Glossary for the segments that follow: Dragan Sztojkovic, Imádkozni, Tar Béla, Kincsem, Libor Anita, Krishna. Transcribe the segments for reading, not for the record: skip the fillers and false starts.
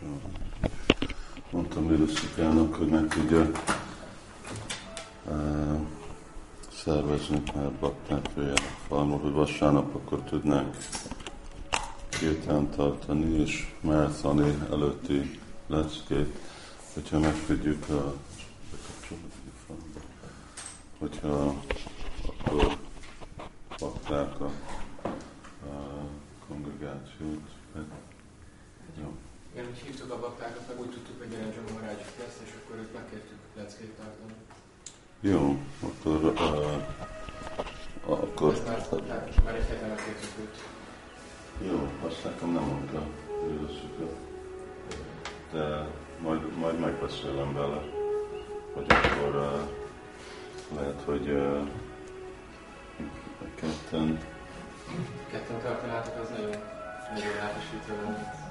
és mondtam Édesapának, hogy meg tudja szervezni a baktánk főjának falmon, hogy vasárnap akkor tudnánk kétán tartani, és mártani előtti leckét, hogyha meg tudjuk a hogyha akkor bakták a kongregációt. Igen, hogy hívtuk a baktákat, meg úgy tudtuk, hogy Gyerenzsa Maharádzsuk lesz, és akkor őt megkértük leckét tartani. Jó, akkor... Ezt már egy heten megkértük őt. Jó, azt nekem nem mondta, Édesapám. De majd megbeszélem vele, hogy akkor lehet, hogy ketten tartanátok, az nagyon hátosító lenne.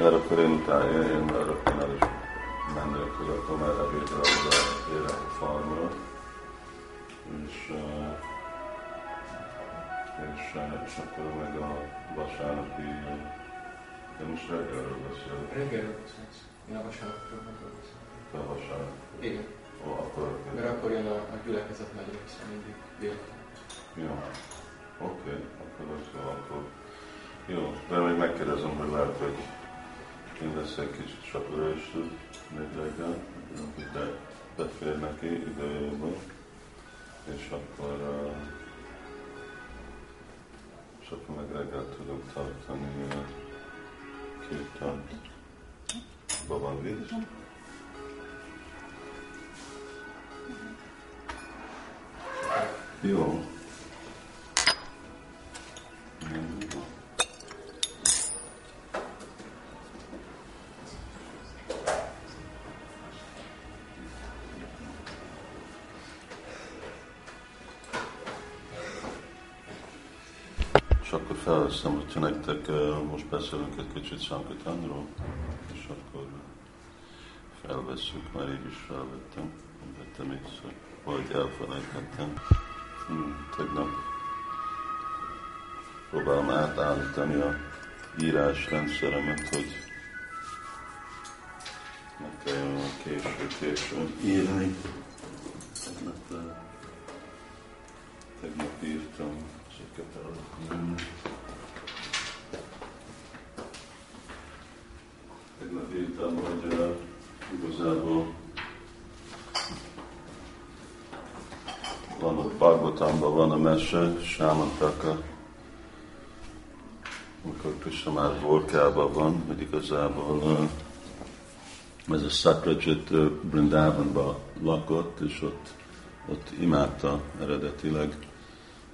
Mert akkor én utána jöjjön, mert rögtön el is mennék, hogy akkor már ebédre az a falmra. És akkor meg a vasárnapi... De most reggelről beszélünk. Reggelről beszélsz? Én a vasárnapról beszélünk. Te a vasárnapról? Igen. Ó, akkor... Mert akkor jön a gyülekezet nagy része mindig délután. Jó. Oké, akkor azt mondom. Jó, de még megkérdezem, hogy lehet, hogy én leszek kicsit sakorősül még reggel, de befér neki időjében, és akkor... meg reggel tudok tartani két tart. Baban víz. Jó. Felveszem, hogyha nektek most beszélünk egy kicsit Sankirtánról, és akkor felveszünk, mert így is felvettem, nem vettem észre, vagy elfelejtettem. Tegnap próbálom átállítani a írásrendszeremet, hogy ne kelljen késő írni. Tegnap írtam, ezeket elvettem. Tegnap írtam, hogy igazából van ott Bhagavatamban van a mese, Sámantaka, amikor Krishna már borkában van, hogy igazából ez a Sakrajit Brindavanban lakott, és ott imádta eredetileg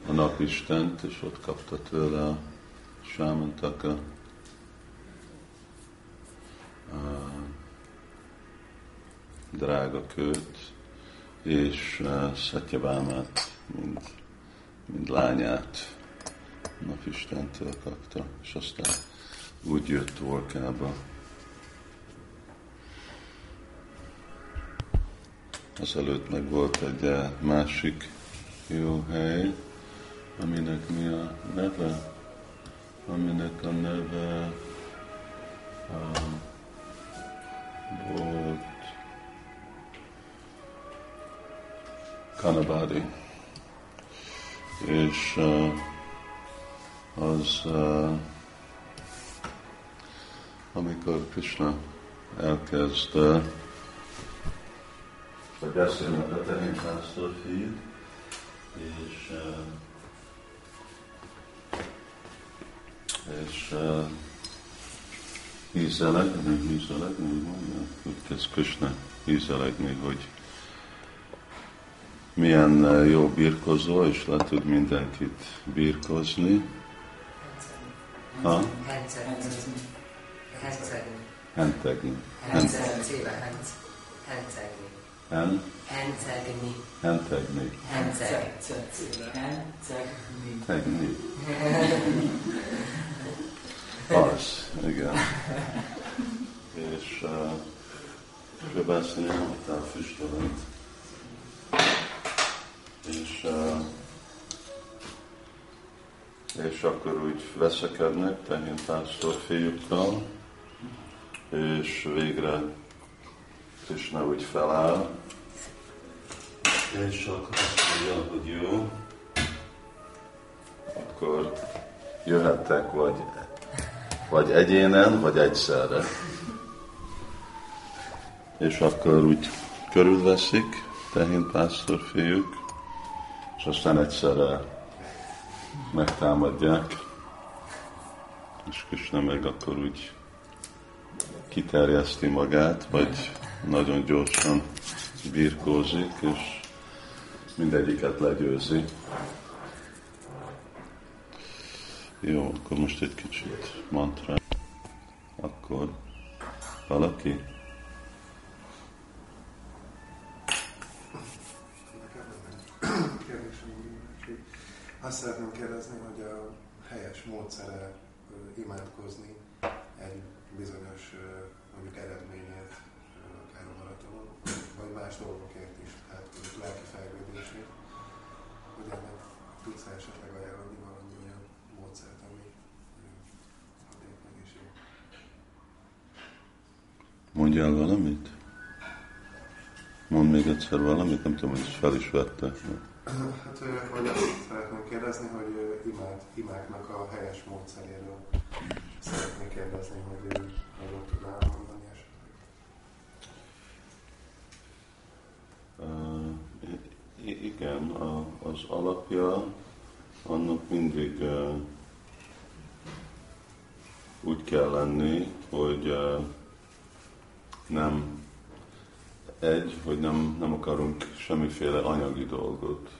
a napistent, és ott kapta tőle a Sámantaka. Drága kőt, és Szatyavámát, mint lányát napistentől kapta, és aztán úgy jött Dvorkába. Azelőtt meg volt egy másik jó hely, aminek mi a neve? Aminek a neve volt Kanabádi, és az, amikor Krishna elkezd beszélnek a tenyémpásztor fiú, és hízelegni, úgy kezd Krishna hízelegni, hogy milyen jó birkozó, és le tud mindenkit birkozni. Hentegni. Az, igen. És köbászni nem adtál füstölet. És akkor úgy veszekednek tenyémpásztor fiúkkal, és végre Krishna úgy feláll, és akkor azt mondja, hogy jó, akkor jöhettek vagy egyénen, vagy egyszerre. És akkor úgy körülveszik, tehén pásztor fiúk, és aztán egyszerre megtámadják, és Krishna meg akkor úgy kiterjeszti magát, vagy nagyon gyorsan birkózik, és mindegyiket legyőzi. Jó, akkor most egy kicsit mantra. Akkor valaki? Azt szeretném kérdezni, hogy a helyes módszere imádkozni egy bizonyos, mondjuk eredményért, akár a maraton, vagy más dolgokért is, tehát a lelki fejlődését, hogy ennek tudsz esetleg ajánlani valami olyan módszert, ami hatékony és jó. Mondjál valamit? Mondd még egyszer valamit, nem tudom, hogy fel is vette. Hát, hogy azt szeretném kérdezni, hogy imáknak a helyes módszeréről szeretném kérdezni, hogy arról tudnál mondani esetleg. Igen, az alapja annak mindig úgy kell lenni, hogy nem hogy nem akarunk semmiféle anyagi dolgot,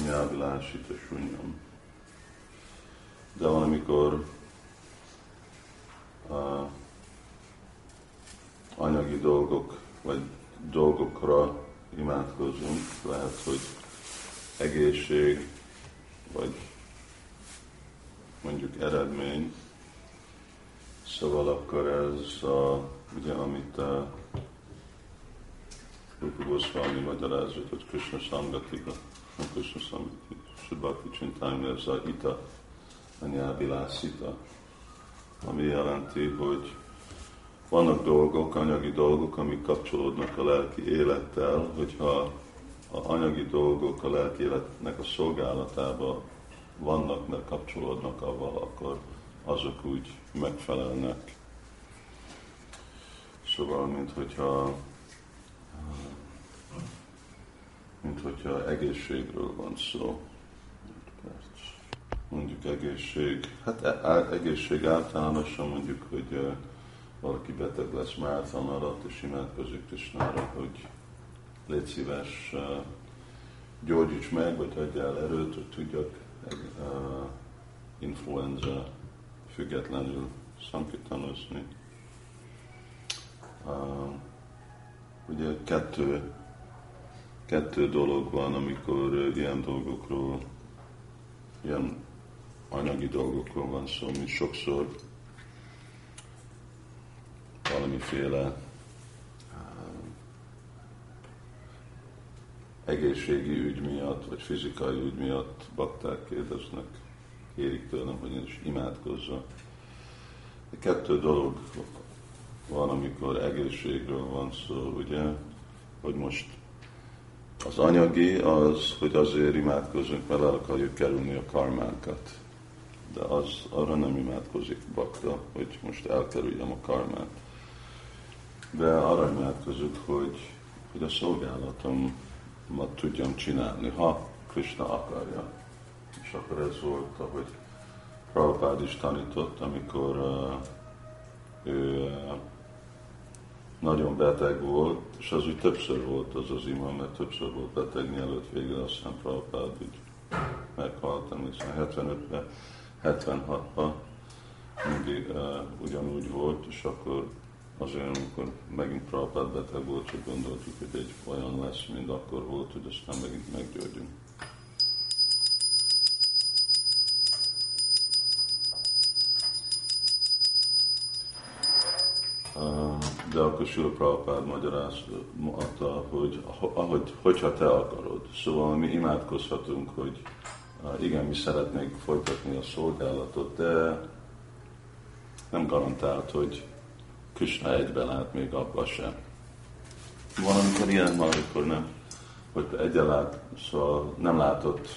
anyáglás, itt a sunyom. De valamikor anyagi dolgok, vagy dolgokra imádkozunk, lehet, hogy egészség, vagy mondjuk eredmény, szóval akkor ez ugye, amit Rupa Goswami magyarázott, hogy Krishna Samgatika, Krishna Samgatika, Sibhakti Csintány, ez a hita, a nyelvilászita, ami jelenti, hogy vannak dolgok, anyagi dolgok, amik kapcsolódnak a lelki élettel, hogyha az anyagi dolgok a lelki életnek a szolgálatában vannak, mert kapcsolódnak avval, akkor azok úgy megfelelnek. Szóval, mint hogyha egészségről van szó. Mondjuk egészség, hát egészség általánosan mondjuk, hogy valaki beteg lesz márton alatt, és imádkozik Krishnára, hogy légy szíves, gyógyíts meg, vagy adjál erőt, hogy tudjak influenza függetlenül szankirtanozni. Ugye kettő dolog van, amikor ilyen dolgokról, ilyen anyagi dolgokról van szó, mint sokszor valamiféle egészségi ügy miatt, vagy fizikai ügy miatt bakták kérdeznek, kérik tőlem, hogy én is imádkozzak. Kettő dolog van, amikor egészségről van szó, ugye, hogy most az anyagi az, hogy azért imádkozunk, mert el akarjuk kerülni a karmánkat. De az arra nem imádkozik bakta, hogy most elkerüljem a karmát. De arra imádkozunk, hogy a szolgálatomat tudjam csinálni, ha Krishna akarja. És akkor ez volt, ahogy Prabhupád is tanított, amikor ő nagyon beteg volt, és az úgy többször volt az ima, mert többször volt beteg, mielőtt végül aztán Prabhupád úgy meghalt, emlékszem 75-ben, 76-ban mindig ugyanúgy volt, és akkor azért, amikor megint Prabhupád beteg volt, csak gondoltuk, hogy egy olyan lesz, mint akkor volt, hogy aztán megint meggyógyunk. De akkor Srila Prabhupád magyarázta, hogy hogyha te akarod. Szóval mi imádkozhatunk, hogy igen, mi szeretnénk folytatni a szolgálatot, de nem garantált, hogy Krishna egyben állt, még abba sem. Van, amikor ilyen, van, amikor nem. Hogy egyenlát, szóval nem látott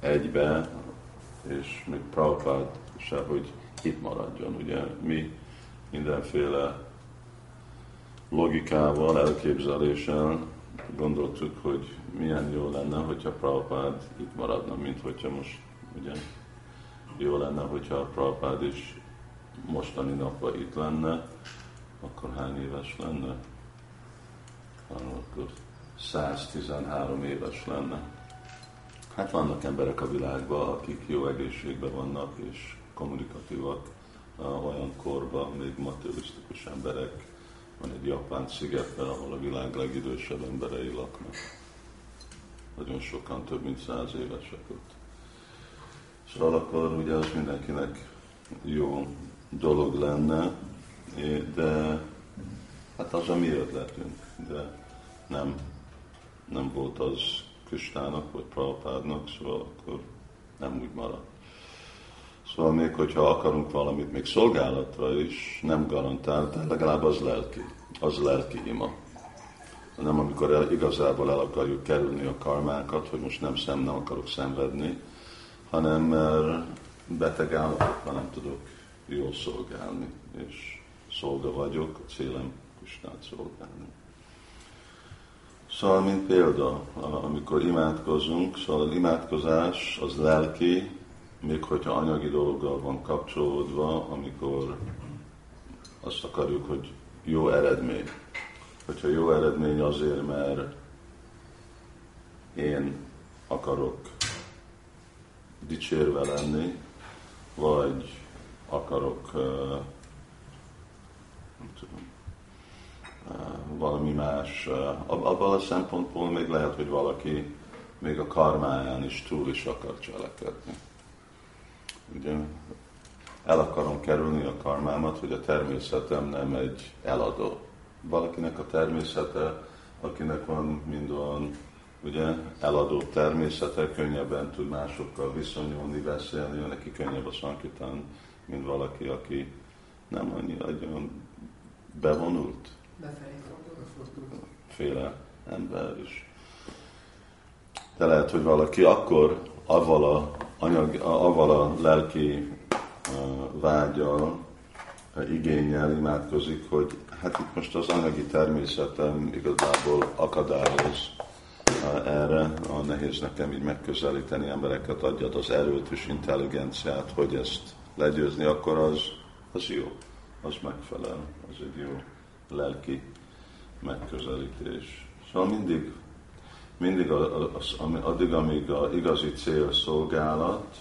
egybe, és még Prabhupád se, hogy itt maradjon. Ugye mi mindenféle logikával, elképzeléssel gondoltuk, hogy milyen jó lenne, hogyha Prabhupád itt maradna, mint hogyha most, ugye, jó lenne, hogyha Prabhupád is mostani napban itt lenne, akkor hány éves lenne? Akkor 113 éves lenne. Hát vannak emberek a világban, akik jó egészségben vannak, és kommunikatívak olyan korban, még materialisztikus emberek. Van egy japán szigetben, ahol a világ legidősebb emberei laknak. Nagyon sokan, több mint 100 évesek ott. Szóval akkor ugye az mindenkinek jó dolog lenne, de hát az a mi ötletünk, de nem volt az Kristának vagy Prabhupádnak, szóval akkor nem úgy maradt. Szóval még hogyha akarunk valamit még szolgálatra is, nem garantál, de legalább az lelki ima. Nem amikor igazából el akarjuk kerülni a karmákat, hogy most nem akarok szenvedni, hanem mert beteg állapotban nem tudok jól szolgálni, és szolga vagyok, a célem Krisnát szolgálni. Szóval, mint példa, amikor imádkozunk, szóval imádkozás az lelki, még hogyha anyagi dologgal van kapcsolódva, amikor azt akarjuk, hogy jó eredmény. Hogyha jó eredmény azért, mert én akarok dicsérve lenni, vagy akarok valami más. Abban a szempontból még lehet, hogy valaki még a karmáján is túl is akar cselekedni. Ugye el akarom kerülni a karmámat, hogy a természetem nem egy eladó. Valakinek a természete, akinek van mind olyan, ugye, eladó természete, könnyebben tud másokkal viszonyulni, beszélni, neki könnyebb a sankitán, mint valaki, aki nem annyira olyan bevonult. Befelé féle ember is. De lehet, hogy valaki akkor avval a lelki vágyal, igénnyel imádkozik, hogy hát itt most az anyagi természetem igazából akadályoz erre, nehéz nekem így megközelíteni embereket, adjad az erőt és intelligenciát, hogy ezt legyőzni, akkor az jó, az megfelel, az egy jó lelki megközelítés. Szóval mindig addig, amíg az igazi cél szolgálat,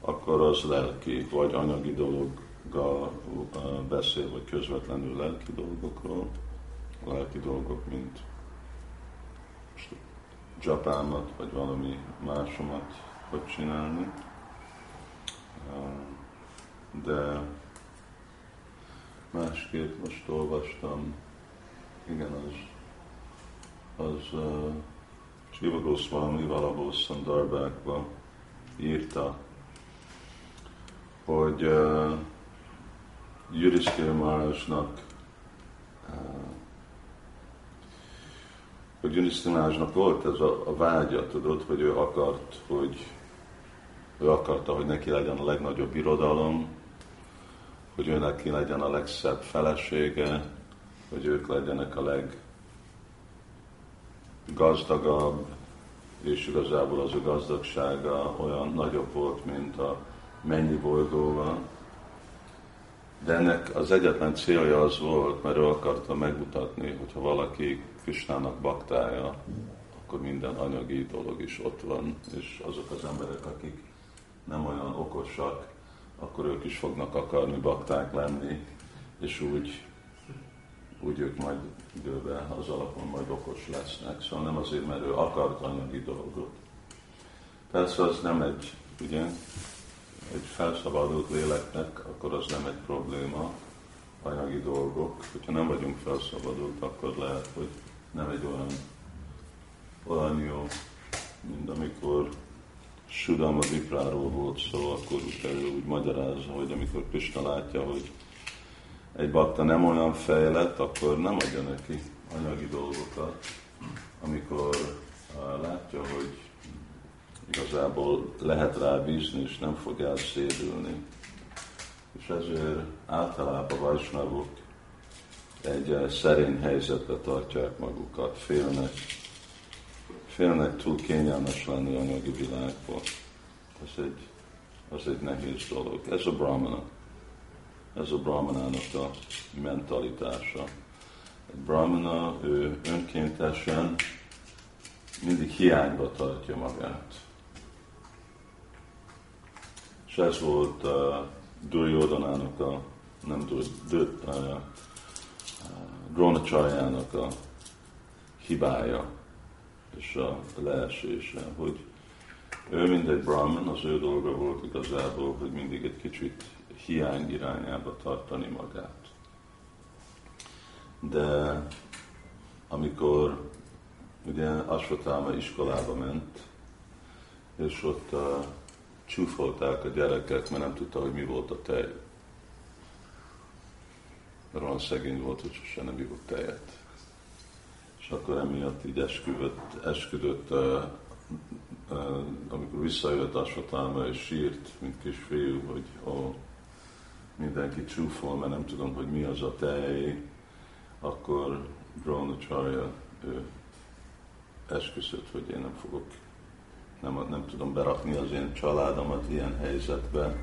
akkor az lelki, vagy anyagi dologgal beszél, vagy közvetlenül lelki dolgokról. A lelki dolgok, mint dzsapámat, vagy valami másomat, hogy csinálni. De másképp most olvastam, igen, az Siva Goswami valahol Szandarvákba írta, hogy Yudhiszthira Mahárajnak hogy Yudhiszthira Mahárajnak volt ez a vágya, tudod, hogy ő akarta, hogy neki legyen a legnagyobb irodalom, hogy ő neki legyen a legszebb felesége, hogy ők legyenek a leggazdagabb, és igazából az ő gazdagsága olyan nagyobb volt, mint a mennyi bolygóval. De ennek az egyetlen célja az volt, mert ő akarta megmutatni, hogyha valaki Krisnának baktája, akkor minden anyagi dolog is ott van, és azok az emberek, akik nem olyan okosak, akkor ők is fognak akarni bakták lenni, és úgy ők majd időben az alapon majd okos lesznek. Szóval nem azért, mert ő akart anyagi dolgot. Persze az nem egy, ugye, egy felszabadult léleknek, akkor az nem egy probléma, anyagi dolgok. Hogyha nem vagyunk felszabadult, akkor lehet, hogy nem egy olyan jó, mint amikor Sudama Vipráról volt szó, akkor úgy magyarázza, hogy amikor Krishna látja, hogy egy bakta nem olyan fejlett, akkor nem adja neki anyagi dolgokat, amikor látja, hogy igazából lehet rá bízni, és nem fog elszédülni. És ezért általában vajsnavok egy szerény helyzetbe tartják magukat, félnek túl kényelmes lenni anyagi világban. Az egy nehéz dolog. Ez a brahmanának a mentalitása. Egy brahmana, ő önkéntesen mindig hiányba tartja magát. És ez volt Duryodanának a, Drónacsarjának a hibája és a leesése, hogy ő mindegy brahman, az ő dolga volt igazából, hogy mindig egy kicsit hiány irányába tartani magát. De amikor ugye Asvatáma iskolába ment, és ott csúfolták a gyerekek, mert nem tudta, hogy mi volt a tej. Mert olyan szegény volt, hogy sosem nem ivott tejet. És akkor emiatt így esküdött amikor visszajött Asvatáma és sírt, mint kisfiú, hogy mindenki csúfol, mert nem tudom, hogy mi az a tej, akkor Drónacsarja esküszött, hogy én nem fogok, nem tudom berakni az én családomat ilyen helyzetbe,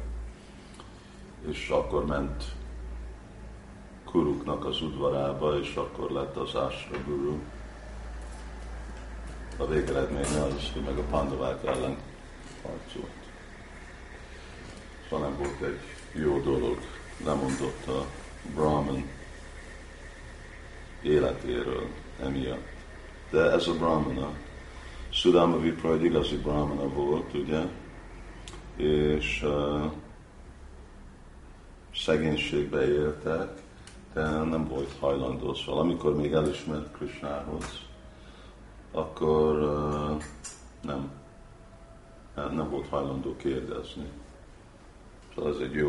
és akkor ment Kuruknak az udvarába, és akkor lett az Ashra Guru. A végeredménye az, hogy meg a pandavák ellen harcolt. Szóval nem volt egy jó dolog, lemondott a brahman életéről emiatt. De ez a brahmana, Sudama Vipra egy igazi brahmana volt, ugye, és szegénységbe éltek, de nem volt hajlandó. Szóval amikor még elismert Krishnához, akkor nem volt hajlandó kérdezni. Szóval ez egy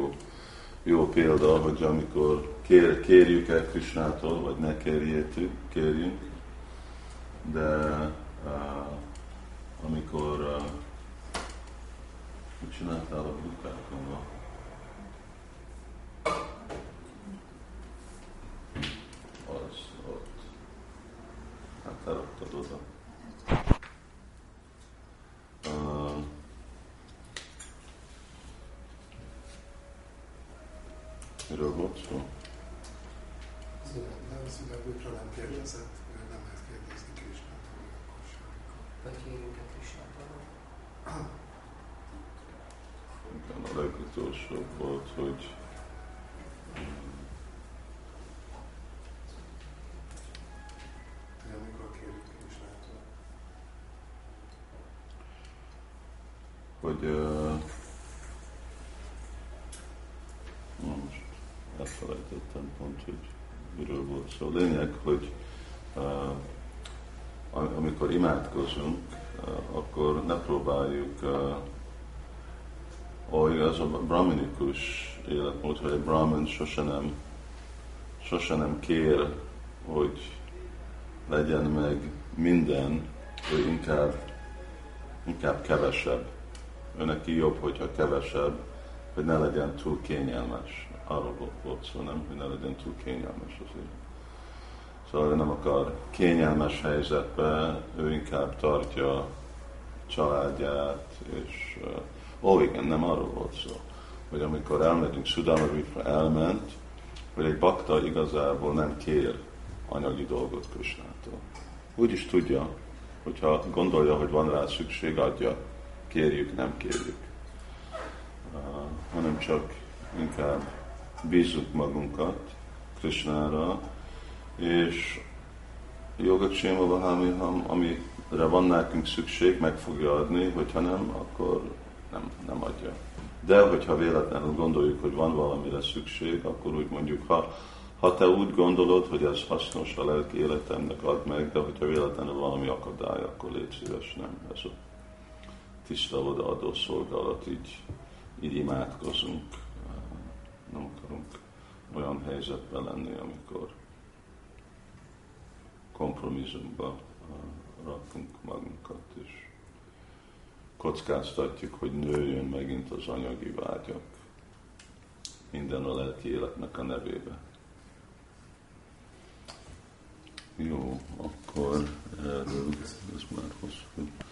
jó példa, hogy amikor kérjük el Krishnától, vagy ne kérjünk, de amikor mit csináltál a munkákon? Az ott. Hát elraktad oda. Miről volt szó? Nem szülebbükről nem kérdezett, mert nem lehet kérdezni Krishnától, hogy akkor sem. Vagy kérjük a Krishnától? A legutolsó volt, hogy most elfelejtettem pont, hogy miről volt szó. Lényeg, hogy amikor imádkozunk, akkor ne próbáljuk ez a brahminikus életmód, hogy egy brahman sose nem kér, hogy legyen meg minden, ő inkább kevesebb. Őneki jobb, hogyha kevesebb, hogy ne legyen túl kényelmes. Arról volt szó, nem? Hogy ne legyen túl kényelmes az élet. Szóval ő nem akar kényelmes helyzetbe, ő inkább tartja családját, és... igen, nem arról volt szó, hogy amikor elmegyünk Sudama Vipra elment, hogy egy bakta igazából nem kér anyagi dolgot Krishnától. Úgy is tudja, hogyha gondolja, hogy van rá szükség, adja. Kérjük, nem kérjük, hanem csak inkább bízzuk magunkat Krishnára, és Yogakshéma Vahamiham, amire van nekünk szükség, meg fogja adni, hogyha nem, akkor nem adja. De hogyha véletlenül gondoljuk, hogy van valamire szükség, akkor úgy mondjuk, ha te úgy gondolod, hogy ez hasznos a lelki életemnek, add meg, de hogyha véletlenül valami akadály, akkor légy szíves, nem. Ez a tiszta odaadó szolgálat, így imádkozunk. Nem akarunk olyan olyan helyzetben lenni, amikor kompromisszumba rakunk magunkat, és kockáztatjuk, hogy nőjön megint az anyagi vágyak minden a lelki életnek a nevébe. Jó, akkor erről, ez már hosszú.